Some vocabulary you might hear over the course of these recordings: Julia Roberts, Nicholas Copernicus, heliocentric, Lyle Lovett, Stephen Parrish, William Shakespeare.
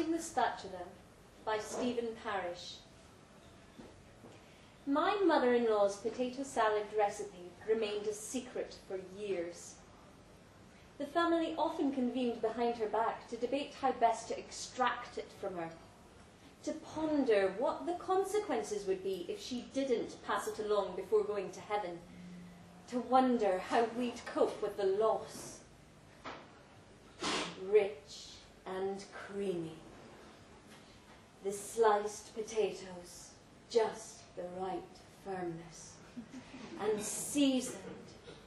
Passing the Spatula by Stephen Parrish. My mother-in-law's potato salad recipe remained a secret for years. The family often convened behind her back to debate how best to extract it from her, to ponder what the consequences would be if she didn't pass it along before going to heaven, to wonder how we'd cope with the loss. Rich and creamy. The sliced potatoes, just the right firmness, and seasoned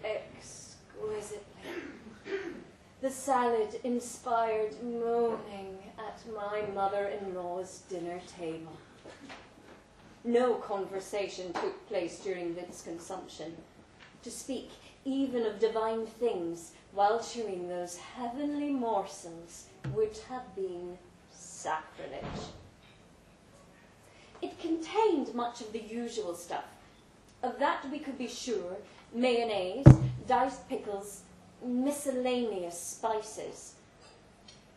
exquisitely. The salad inspired moaning at my mother-in-law's dinner table. No conversation took place during its consumption. To speak even of divine things while chewing those heavenly morsels would have been sacrilege. It contained much of the usual stuff. Of that we could be sure: mayonnaise, diced pickles, miscellaneous spices.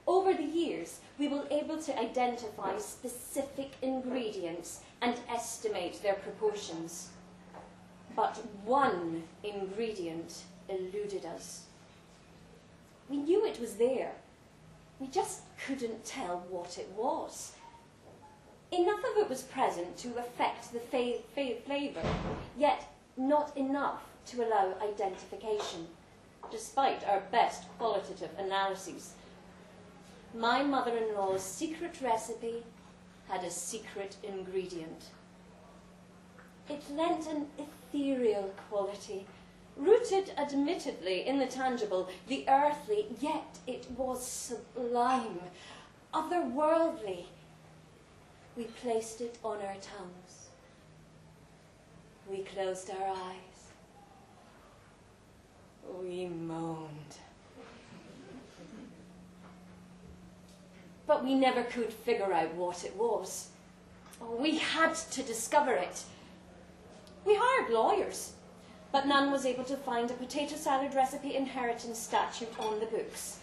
Over the years, we were able to identify specific ingredients and estimate their proportions. But one ingredient eluded us. We knew it was there. We just couldn't tell what it was. Enough of it was present to affect the flavour, yet not enough to allow identification, despite our best qualitative analyses. My mother-in-law's secret recipe had a secret ingredient. It lent an ethereal quality, rooted admittedly in the tangible, the earthly, yet it was sublime, otherworldly. We placed it on our tongues. We closed our eyes. We moaned. But we never could figure out what it was. We had to discover it. We hired lawyers, but none was able to find a potato salad recipe inheritance statute on the books.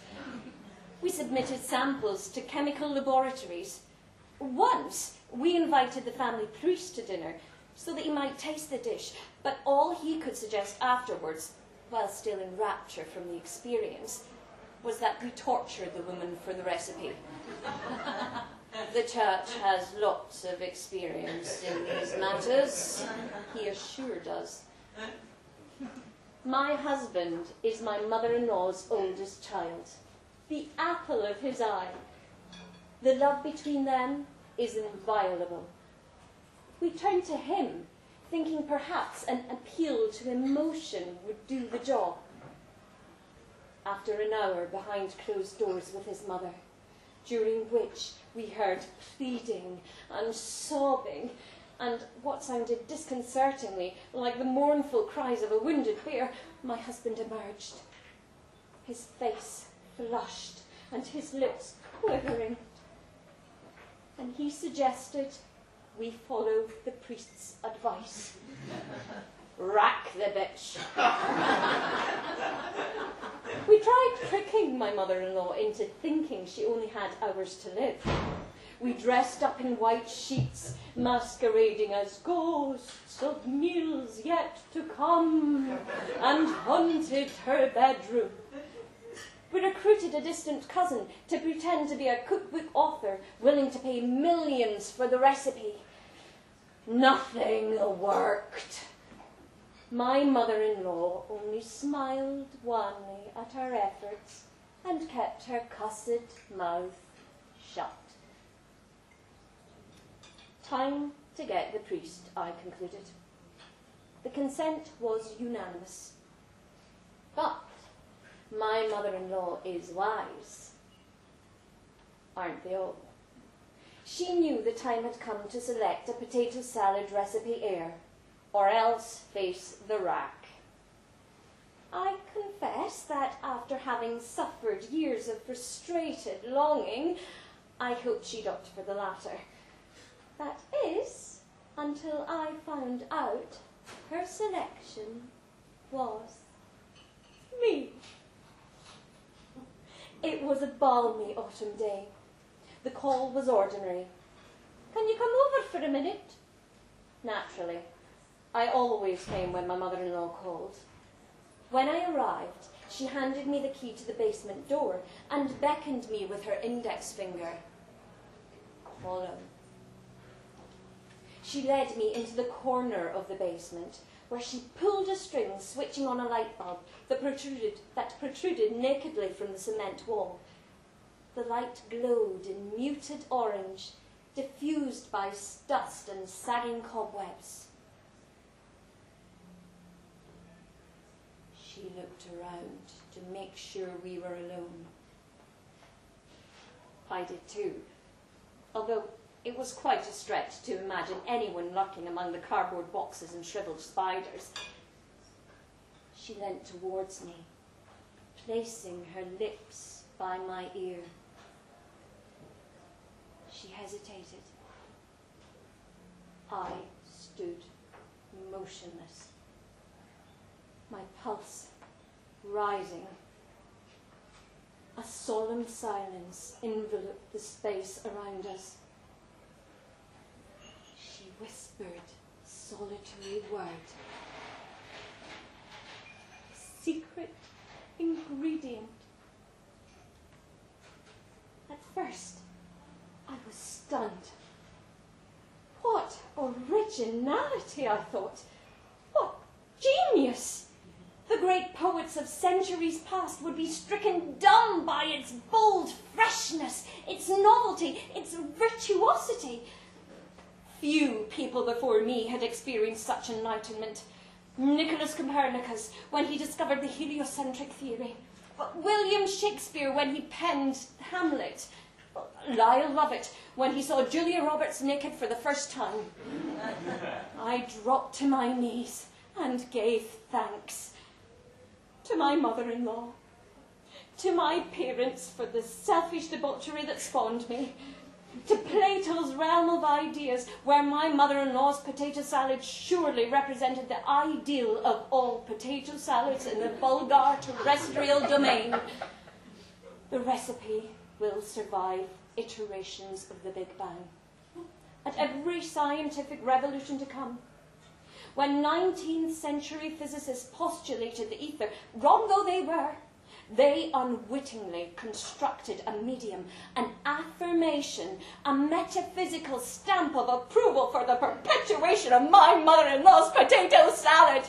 We submitted samples to chemical laboratories. Once, we invited the family priest to dinner so that he might taste the dish, but all he could suggest afterwards, while still in rapture from the experience, was that we tortured the woman for the recipe. The church has lots of experience in these matters, he assured us. My husband is my mother-in-law's oldest child, the apple of his eye. The love between them is inviolable. We turned to him, thinking perhaps an appeal to emotion would do the job. After an hour behind closed doors with his mother, during which we heard pleading and sobbing and what sounded disconcertingly like the mournful cries of a wounded bear, my husband emerged, his face flushed and his lips quivering, and he suggested we follow the priest's advice. Rack the bitch. We tried tricking my mother-in-law into thinking she only had hours to live. We dressed up in white sheets, masquerading as ghosts of meals yet to come, and haunted her bedroom. We recruited a distant cousin to pretend to be a cookbook author willing to pay millions for the recipe. Nothing worked. My mother-in-law only smiled wanly at our efforts and kept her cussed mouth shut. Time to get the priest, I concluded. The consent was unanimous. But my mother-in-law is wise. Aren't they all? She knew the time had come to select a potato salad recipe heir, or else face the rack. I confess that after having suffered years of frustrated longing, I hoped she'd opt for the latter. That is, until I found out her selection was me. It was a balmy autumn day. The call was ordinary. "Can you come over for a minute?" Naturally. I always came when my mother-in-law called. When I arrived, she handed me the key to the basement door and beckoned me with her index finger. "Follow." She led me into the corner of the basement, where she pulled a string switching on a light bulb that protruded nakedly from the cement wall. The light glowed in muted orange, diffused by dust and sagging cobwebs. She looked around to make sure we were alone. I did too, although it was quite a stretch to imagine anyone lurking among the cardboard boxes and shriveled spiders. She leant towards me, placing her lips by my ear. She hesitated. I stood motionless, my pulse rising. A solemn silence enveloped the space around us. She whispered a solitary word. "Secret ingredient." At first, I was stunned. What originality, I thought. What genius! The great poets of centuries past would be stricken dumb by its bold freshness, its novelty, its virtuosity. Few people before me had experienced such enlightenment. Nicholas Copernicus, when he discovered the heliocentric theory. William Shakespeare, when he penned Hamlet. Lyle Lovett, when he saw Julia Roberts naked for the first time. I dropped to my knees and gave thanks to my mother-in-law, to my parents for the selfish debauchery that spawned me, to Plato's realm of ideas, where my mother-in-law's potato salad surely represented the ideal of all potato salads in the vulgar terrestrial domain. The recipe will survive iterations of the Big Bang. At every scientific revolution to come, when 19th century physicists postulated the ether, wrong though they were, they unwittingly constructed a medium, an affirmation, a metaphysical stamp of approval for the perpetuation of my mother-in-law's potato salad.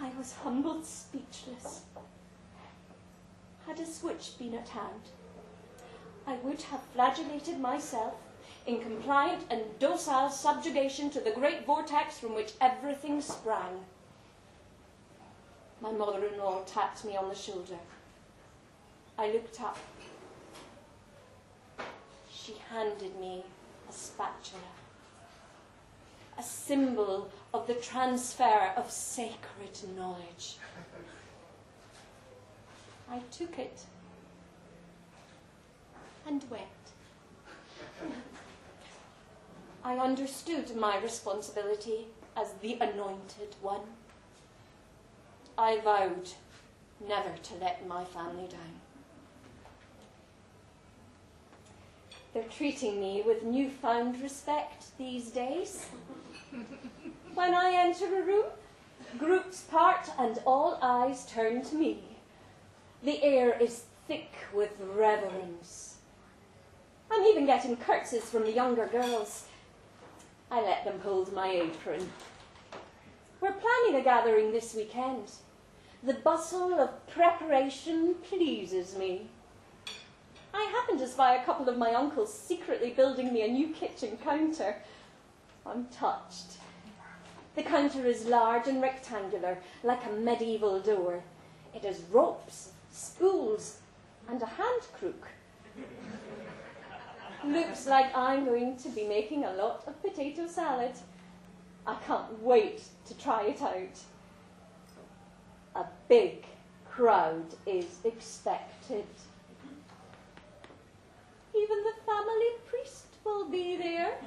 I was humbled, speechless. Had a switch been at hand, I would have flagellated myself in compliant and docile subjugation to the great vortex from which everything sprang. My mother-in-law tapped me on the shoulder. I looked up. She handed me a spatula, a symbol of the transfer of sacred knowledge. I took it and wept. I understood my responsibility as the anointed one. I vowed never to let my family down. They're treating me with newfound respect these days. When I enter a room, groups part and all eyes turn to me. The air is thick with reverence. I'm even getting curtsies from the younger girls. I let them hold my apron. We're planning a gathering this weekend. The bustle of preparation pleases me. I happened to spy a couple of my uncles secretly building me a new kitchen counter. I'm touched. The counter is large and rectangular, like a medieval door. It has ropes, spools, and a hand crook. Looks like I'm going to be making a lot of potato salad. I can't wait to try it out. A big crowd is expected. Even the family priest will be there.